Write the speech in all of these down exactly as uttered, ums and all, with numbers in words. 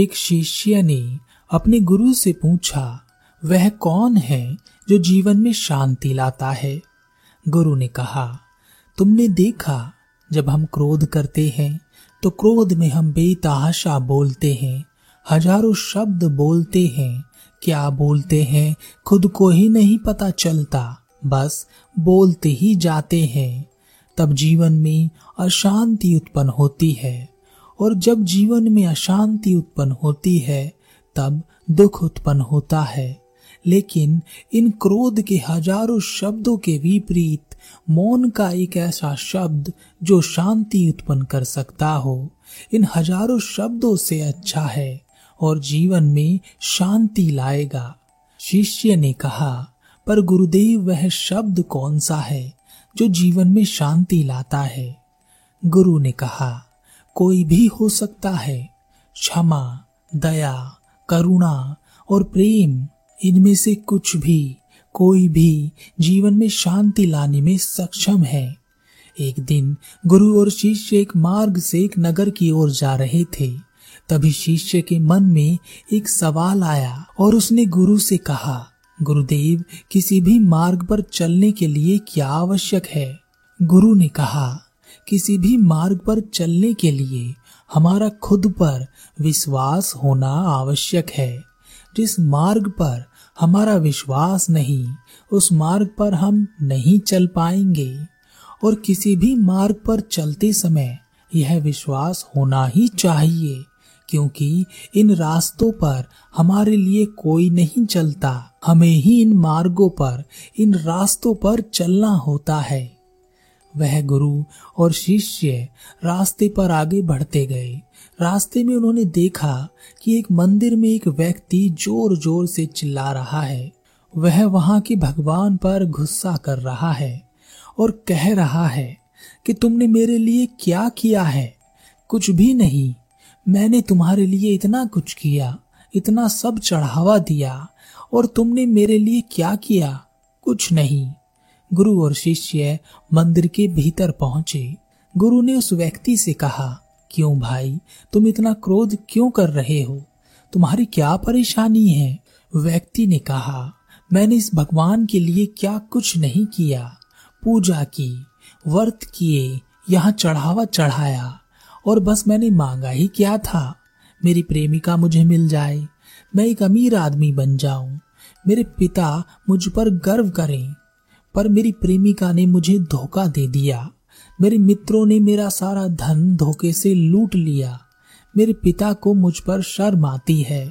एक शिष्य ने अपने गुरु से पूछा, वह कौन है जो जीवन में शांति लाता है? गुरु ने कहा, तुमने देखा जब हम क्रोध करते हैं तो क्रोध में हम बेतहाशा बोलते हैं, हजारों शब्द बोलते हैं, क्या बोलते हैं खुद को ही नहीं पता चलता, बस बोलते ही जाते हैं। तब जीवन में अशांति उत्पन्न होती है, और जब जीवन में अशांति उत्पन्न होती है तब दुख उत्पन्न होता है। लेकिन इन क्रोध के हजारों शब्दों के विपरीत मौन का एक ऐसा शब्द जो शांति उत्पन्न कर सकता हो, इन हजारों शब्दों से अच्छा है और जीवन में शांति लाएगा। शिष्य ने कहा, पर गुरुदेव वह शब्द कौन सा है जो जीवन में शांति लाता है? गुरु ने कहा, कोई भी हो सकता है। क्षमा, दया, करुणा और प्रेम, इनमें से कुछ भी, कोई भी जीवन में शांति लाने में सक्षम है। एक दिन गुरु और शिष्य एक मार्ग से एक नगर की ओर जा रहे थे। तभी शिष्य के मन में एक सवाल आया और उसने गुरु से कहा, गुरुदेव, किसी भी मार्ग पर चलने के लिए क्या आवश्यक है? गुरु ने कहा, किसी भी मार्ग पर चलने के लिए हमारा खुद पर विश्वास होना आवश्यक है। जिस मार्ग पर हमारा विश्वास नहीं, उस मार्ग पर हम नहीं चल पाएंगे। और किसी भी मार्ग पर चलते समय यह विश्वास होना ही चाहिए, क्योंकि इन रास्तों पर हमारे लिए कोई नहीं चलता, हमें ही इन मार्गों पर, इन रास्तों पर चलना होता है। वह गुरु और शिष्य रास्ते पर आगे बढ़ते गए। रास्ते में उन्होंने देखा कि एक मंदिर में एक व्यक्ति जोर जोर से चिल्ला रहा है। वह वहां के भगवान पर गुस्सा कर रहा है और कह रहा है कि तुमने मेरे लिए क्या किया है? कुछ भी नहीं। मैंने तुम्हारे लिए इतना कुछ किया, इतना सब चढ़ावा दिया, और तुमने मेरे लिए क्या किया? कुछ नहीं। गुरु और शिष्य मंदिर के भीतर पहुंचे। गुरु ने उस व्यक्ति से कहा, क्यों भाई, तुम इतना क्रोध क्यों कर रहे हो? तुम्हारी क्या परेशानी है? व्यक्ति ने कहा, मैंने इस भगवान के लिए क्या कुछ नहीं किया। पूजा की, व्रत किए, यहाँ चढ़ावा चढ़ाया, और बस मैंने मांगा ही क्या था, मेरी प्रेमिका मुझे मिल जाए, मैं एक अमीर आदमी बन जाऊं, मेरे पिता मुझ पर गर्व करें। पर मेरी प्रेमिका ने मुझे धोखा दे दिया, मेरे मित्रों ने मेरा सारा धन धोखे से लूट लिया, मेरे पिता को मुझ पर शर्म आती है।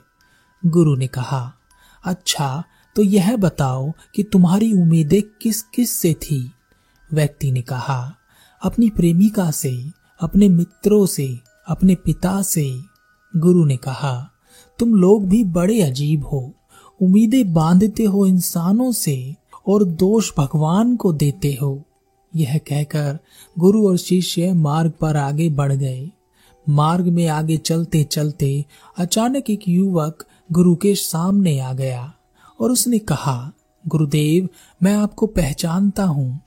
गुरु ने कहा, अच्छा तो यह बताओ कि तुम्हारी उम्मीदें किस किस से थी? व्यक्ति ने कहा, अपनी प्रेमिका से, अपने मित्रों से, अपने पिता से। गुरु ने कहा, तुम लोग भी बड़े अजीब हो, उम्मीदें बांधते हो इंसानों से और दोष भगवान को देते हो। यह कहकर गुरु और शिष्य मार्ग पर आगे बढ़ गए। मार्ग में आगे चलते चलते अचानक एक युवक गुरु के सामने आ गया और उसने कहा, गुरुदेव, मैं आपको पहचानता हूँ,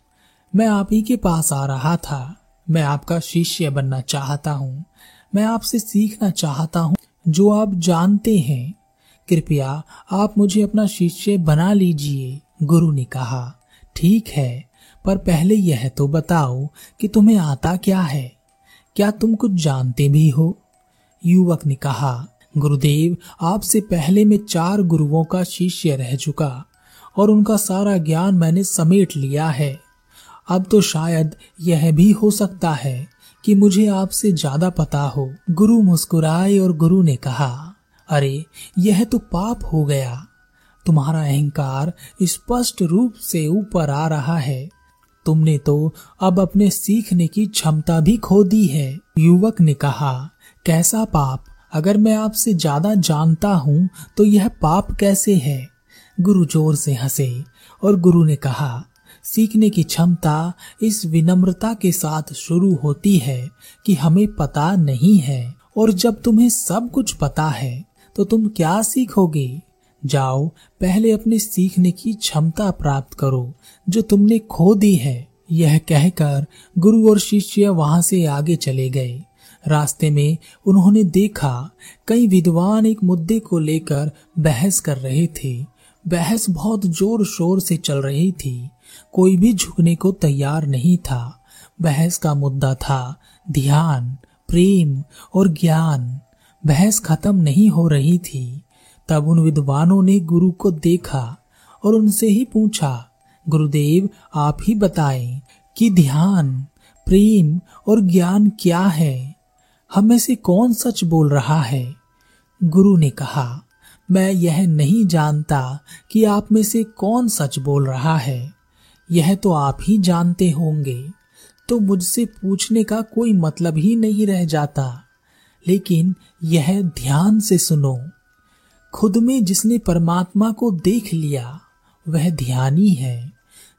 मैं आप ही के पास आ रहा था, मैं आपका शिष्य बनना चाहता हूँ, मैं आपसे सीखना चाहता हूँ जो आप जानते हैं, कृपया आप मुझे अपना शिष्य बना लीजिए। गुरु ने कहा, ठीक है, पर पहले यह तो बताओ कि तुम्हें आता क्या है, क्या तुम कुछ जानते भी हो? युवक ने कहा, गुरुदेव, आपसे पहले मैं चार गुरुओं का शिष्य रह चुका और उनका सारा ज्ञान मैंने समेट लिया है। अब तो शायद यह भी हो सकता है कि मुझे आपसे ज्यादा पता हो। गुरु मुस्कुराए और गुरु ने कहा, अरे यह तो पाप हो गया, तुम्हारा अहंकार स्पष्ट रूप से ऊपर आ रहा है, तुमने तो अब अपने सीखने की क्षमता भी खो दी है। युवक ने कहा, कैसा पाप? अगर मैं आपसे ज्यादा जानता हूँ तो यह पाप कैसे है? गुरु जोर से हंसे और गुरु ने कहा, सीखने की क्षमता इस विनम्रता के साथ शुरू होती है कि हमें पता नहीं है, और जब तुम्हें सब कुछ पता है तो तुम क्या सीखोगे? जाओ, पहले अपने सीखने की क्षमता प्राप्त करो जो तुमने खो दी है। यह कहकर गुरु और शिष्य वहां से आगे चले गए। रास्ते में उन्होंने देखा कई विद्वान एक मुद्दे को लेकर बहस कर रहे थे। बहस बहुत जोर शोर से चल रही थी, कोई भी झुकने को तैयार नहीं था। बहस का मुद्दा था ध्यान, प्रेम और ज्ञान। बहस खत्म नहीं हो रही थी। तब उन विद्वानों ने गुरु को देखा और उनसे ही पूछा, गुरुदेव आप ही बताएं कि ध्यान, प्रेम और ज्ञान क्या है? हम में से कौन सच बोल रहा है? गुरु ने कहा, मैं यह नहीं जानता कि आप में से कौन सच बोल रहा है, यह तो आप ही जानते होंगे, तो मुझसे पूछने का कोई मतलब ही नहीं रह जाता। लेकिन यह ध्यान से सुनो, खुद में जिसने परमात्मा को देख लिया वह ध्यानी है,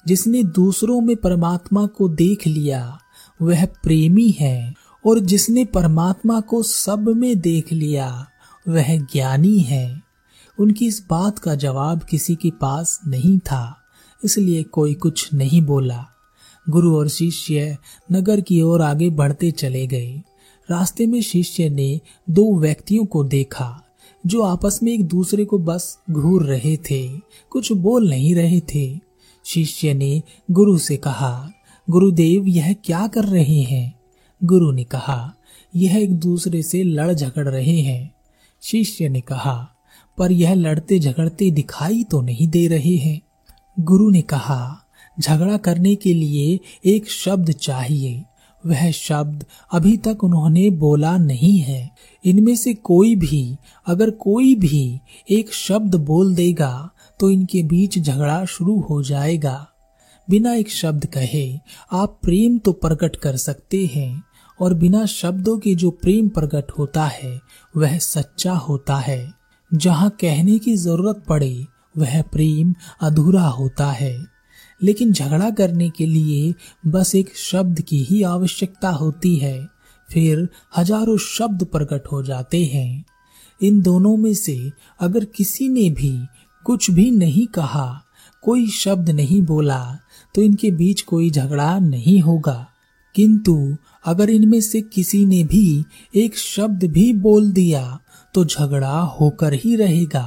जिसने दूसरों में परमात्मा को देख लिया वह प्रेमी है, और जिसने परमात्मा को सब में देख लिया वह ज्ञानी है। उनकी इस बात का जवाब किसी के पास नहीं था, इसलिए कोई कुछ नहीं बोला। गुरु और शिष्य नगर की ओर आगे बढ़ते चले गए। रास्ते में शिष्य ने दो व्यक्तियों को देखा जो आपस में एक दूसरे को बस घूर रहे थे, कुछ बोल नहीं रहे थे। शिष्य ने गुरु से कहा, गुरुदेव यह क्या कर रहे हैं? गुरु ने कहा, यह एक दूसरे से लड़ झगड़ रहे हैं। शिष्य ने कहा, पर यह लड़ते झगड़ते दिखाई तो नहीं दे रहे हैं। गुरु ने कहा, झगड़ा करने के लिए एक शब्द चाहिए, वह शब्द अभी तक उन्होंने बोला नहीं है। इनमें से कोई भी अगर कोई भी एक शब्द बोल देगा तो इनके बीच झगड़ा शुरू हो जाएगा। बिना एक शब्द कहे आप प्रेम तो प्रकट कर सकते हैं, और बिना शब्दों के जो प्रेम प्रकट होता है वह सच्चा होता है। जहाँ कहने की जरूरत पड़े वह प्रेम अधूरा होता है। लेकिन झगड़ा करने के लिए बस एक शब्द की ही आवश्यकता होती है, फिर हजारों शब्द प्रकट हो जाते हैं। इन दोनों में से अगर किसी ने भी कुछ भी नहीं कहा, कोई शब्द नहीं बोला, तो इनके बीच कोई झगड़ा नहीं होगा। किंतु अगर इनमें से किसी ने भी एक शब्द भी बोल दिया तो झगड़ा होकर ही रहेगा।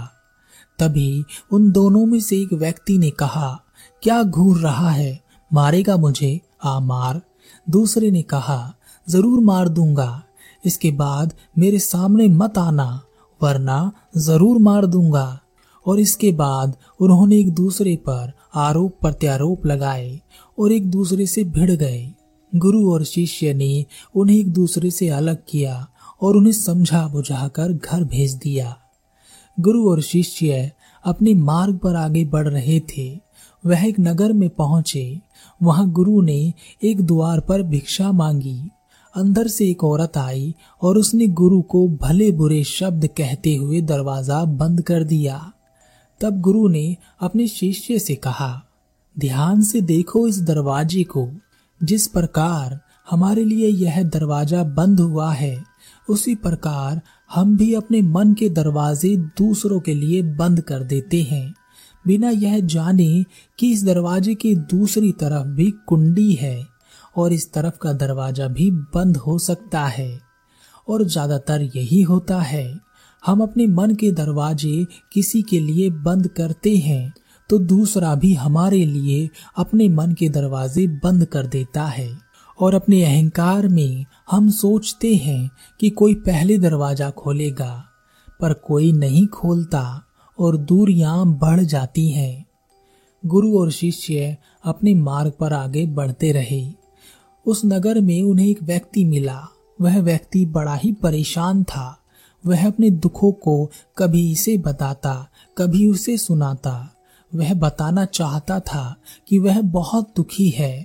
तभी उन दोनों में से एक व्यक्ति ने कहा, क्या घूर रहा है, मारेगा मुझे, आ मार। दूसरे ने कहा, जरूर मार दूंगा, इसके बाद मेरे सामने मत आना, वरना जरूर मार दूंगा। और इसके बाद उन्होंने एक दूसरे पर आरोप प्रत्यारोप लगाए और एक दूसरे से भिड़ गए। गुरु और शिष्य ने उन्हें एक दूसरे से अलग किया और उन्हें समझा बुझाकर घर भेज दिया। गुरु और शिष्य अपने मार्ग पर आगे बढ़ रहे थे। वह एक नगर में पहुंचे। वहां गुरु ने एक द्वार पर भिक्षा मांगी। अंदर से एक औरत आई और उसने गुरु को भले बुरे शब्द कहते हुए दरवाजा बंद कर दिया। तब गुरु ने अपने शिष्य से कहा, ध्यान से देखो इस दरवाजे को। जिस प्रकार हमारे लिए यह दरवाजा बंद हुआ है, उसी प्रकार हम भी अपने मन के दरवाजे दूसरों के लिए बंद कर देते हैं, बिना यह जाने कि इस दरवाजे की दूसरी तरफ भी कुंडी है और इस तरफ का दरवाजा भी बंद हो सकता है। और ज्यादातर यही होता है, हम अपने मन के दरवाजे किसी के लिए बंद करते हैं तो दूसरा भी हमारे लिए अपने मन के दरवाजे बंद कर देता है। और अपने अहंकार में हम सोचते हैं कि कोई पहले दरवाजा खोलेगा, पर कोई नहीं खोलता और दूरियां बढ़ जाती हैं। गुरु और शिष्य अपने मार्ग पर आगे बढ़ते रहे। उस नगर में उन्हें एक व्यक्ति मिला। वह व्यक्ति बड़ा ही परेशान था। वह अपने दुखों को कभी इसे बताता, कभी उसे सुनाता। वह बताना चाहता था कि वह बहुत दुखी है।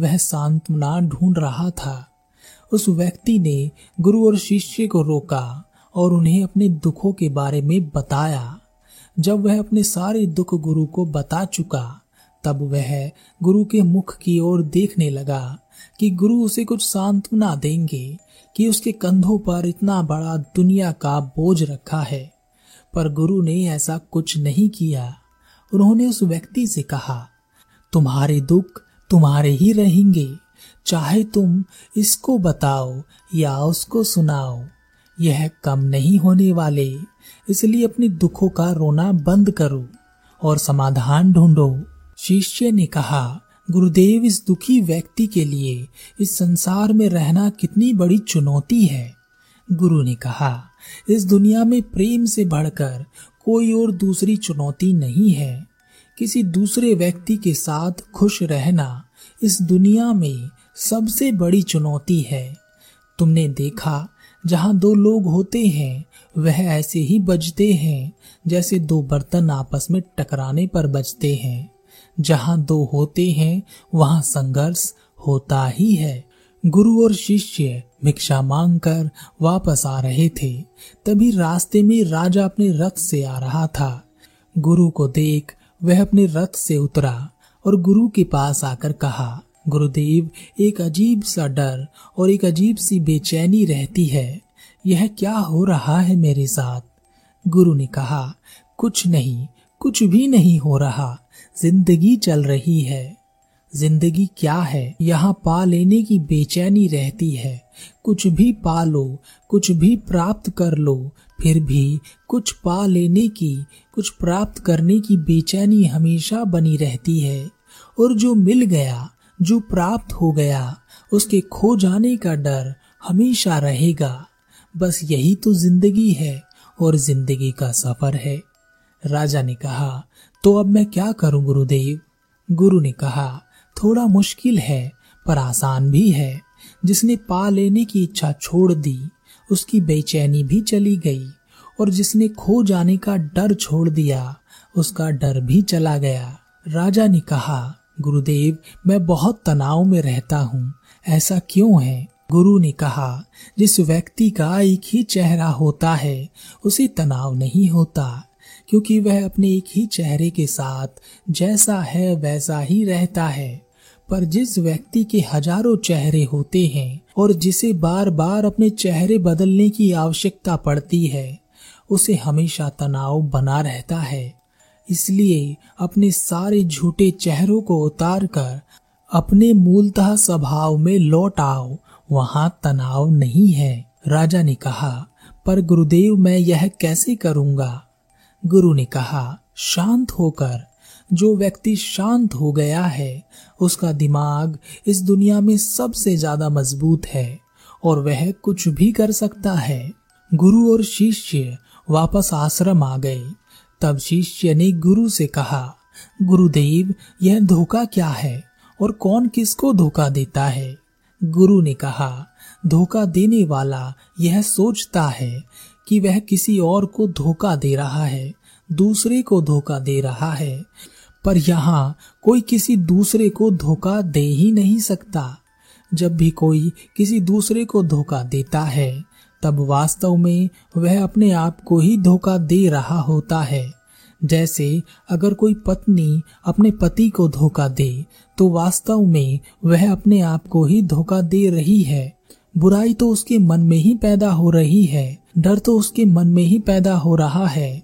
वह सांत्वना ढूंढ रहा था। उस व्यक्ति ने गुरु और शिष्य को रोका और उन्हें अपने दुखों के बारे में बताया। जब वह अपने सारे दुख गुरु को बता चुका, तब वह गुरु के मुख की ओर देखने लगा कि गुरु उसे कुछ सांत्वना देंगे कि उसके कंधों पर इतना बड़ा दुनिया का बोझ रखा है। पर गुरु ने ऐसा कुछ नहीं किया। उन्होंने उस व्यक्ति से कहा, तुम्हारे दुख तुम्हारे ही रहेंगे, चाहे तुम इसको बताओ या उसको सुनाओ, यह कम नहीं होने वाले। इसलिए अपने दुखों का रोना बंद करो और समाधान ढूंढो। शिष्य ने कहा, गुरुदेव, इस दुखी व्यक्ति के लिए इस संसार में रहना कितनी बड़ी चुनौती है। गुरु ने कहा, इस दुनिया में प्रेम से बढ़कर कोई और दूसरी चुनौती नहीं है। किसी दूसरे व्यक्ति के साथ खुश रहना इस दुनिया में सबसे बड़ी चुनौती है। तुमने देखा, जहाँ दो लोग होते हैं वह ऐसे ही बजते हैं जैसे दो बर्तन आपस में टकराने पर बजते हैं। जहाँ दो होते हैं वहाँ संघर्ष होता ही है। गुरु और शिष्य भिक्षा मांगकर वापस आ रहे थे। तभी रास्ते में राजा अपने रथ से आ रहा था। गुरु को देख वह अपने रथ से उतरा और गुरु के पास आकर कहा, गुरुदेव, एक अजीब सा डर और एक अजीब सी बेचैनी रहती है। यह क्या हो रहा है मेरे साथ? गुरु ने कहा, कुछ नहीं, कुछ भी नहीं हो रहा। जिंदगी चल रही है। जिंदगी क्या है? यहाँ पा लेने की बेचैनी रहती है। कुछ भी पा लो, कुछ भी प्राप्त कर लो, फिर भी कुछ पा लेने की, कुछ प्राप्त करने की बेचैनी हमेशा बनी रहती है। और जो मिल गया, जो प्राप्त हो गया, उसके खो जाने का डर हमेशा रहेगा। बस यही तो जिंदगी है और जिंदगी का सफर है। राजा ने कहा, तो अब मैं क्या करूं गुरुदेव? गुरु ने कहा, थोड़ा मुश्किल है पर आसान भी है। जिसने पा लेने की इच्छा छोड़ दी उसकी बेचैनी भी चली गई, और जिसने खो जाने का डर छोड़ दिया उसका डर भी चला गया। राजा ने कहा, गुरुदेव, मैं बहुत तनाव में रहता हूँ, ऐसा क्यों है? गुरु ने कहा, जिस व्यक्ति का एक ही चेहरा होता है उसे तनाव नहीं होता, क्योंकि वह अपने एक ही चेहरे के साथ जैसा है वैसा ही रहता है। पर जिस व्यक्ति के हजारों चेहरे होते हैं और जिसे बार बार अपने चेहरे बदलने की आवश्यकता पड़ती है, उसे हमेशा तनाव बना रहता है। इसलिए अपने सारे झूठे चेहरों को उतार कर अपने मूलतः स्वभाव में लौट आओ, वहाँ तनाव नहीं है। राजा ने कहा, पर गुरुदेव, मैं यह कैसे करूँगा? गुरु ने कहा, शांत होकर। जो व्यक्ति शांत हो गया है उसका दिमाग इस दुनिया में सबसे ज्यादा मजबूत है और वह कुछ भी कर सकता है। गुरु और शिष्य वापस आश्रम आ गए। तब शिष्य ने गुरु से कहा, गुरुदेव, यह धोखा क्या है और कौन किसको धोखा देता है? गुरु ने कहा, धोखा देने वाला यह सोचता है कि वह किसी और को धोखा दे रहा है, दूसरे को धोखा दे रहा है, पर यहाँ कोई किसी दूसरे को धोखा दे ही नहीं सकता। जब भी कोई किसी दूसरे को धोखा देता है तब वास्तव में वह अपने आप को ही धोखा दे रहा होता है। जैसे अगर कोई पत्नी अपने पति को धोखा दे तो वास्तव में वह अपने आप को ही धोखा दे रही है। बुराई तो उसके मन में ही पैदा हो रही है, डर तो उसके मन में ही पैदा हो रहा है,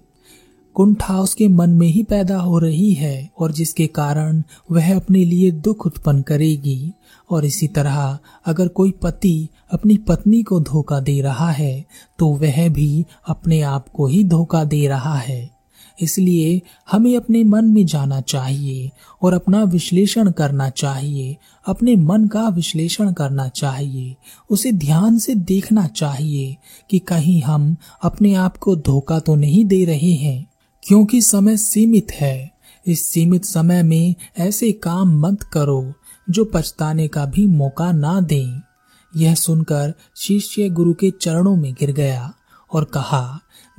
कुंठा उसके मन में ही पैदा हो रही है, और जिसके कारण वह अपने लिए दुख उत्पन्न करेगी। और इसी तरह अगर कोई पति अपनी पत्नी को धोखा दे रहा है तो वह भी अपने आप को ही धोखा दे रहा है। इसलिए हमें अपने मन में जाना चाहिए और अपना विश्लेषण करना चाहिए, अपने मन का विश्लेषण करना चाहिए, उसे ध्यान से देखना चाहिए कि कहीं हम अपने आप को धोखा तो नहीं दे रहे हैं। क्योंकि समय सीमित है, इस सीमित समय में ऐसे काम मत करो जो पछताने का भी मौका ना दें। यह सुनकर शिष्य गुरु के चरणों में गिर गया और कहा,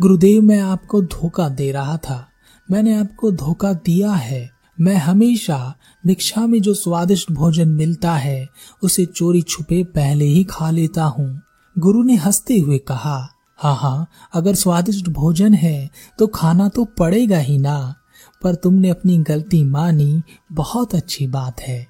गुरुदेव, मैं आपको धोखा दे रहा था, मैंने आपको धोखा दिया है। मैं हमेशा भिक्षा में जो स्वादिष्ट भोजन मिलता है उसे चोरी छुपे पहले ही खा लेता हूँ। गुरु ने हंसते हुए कहा, हाँ हाँ अगर स्वादिष्ट भोजन है तो खाना तो पड़ेगा ही ना, पर तुमने अपनी गलती मानी, बहुत अच्छी बात है।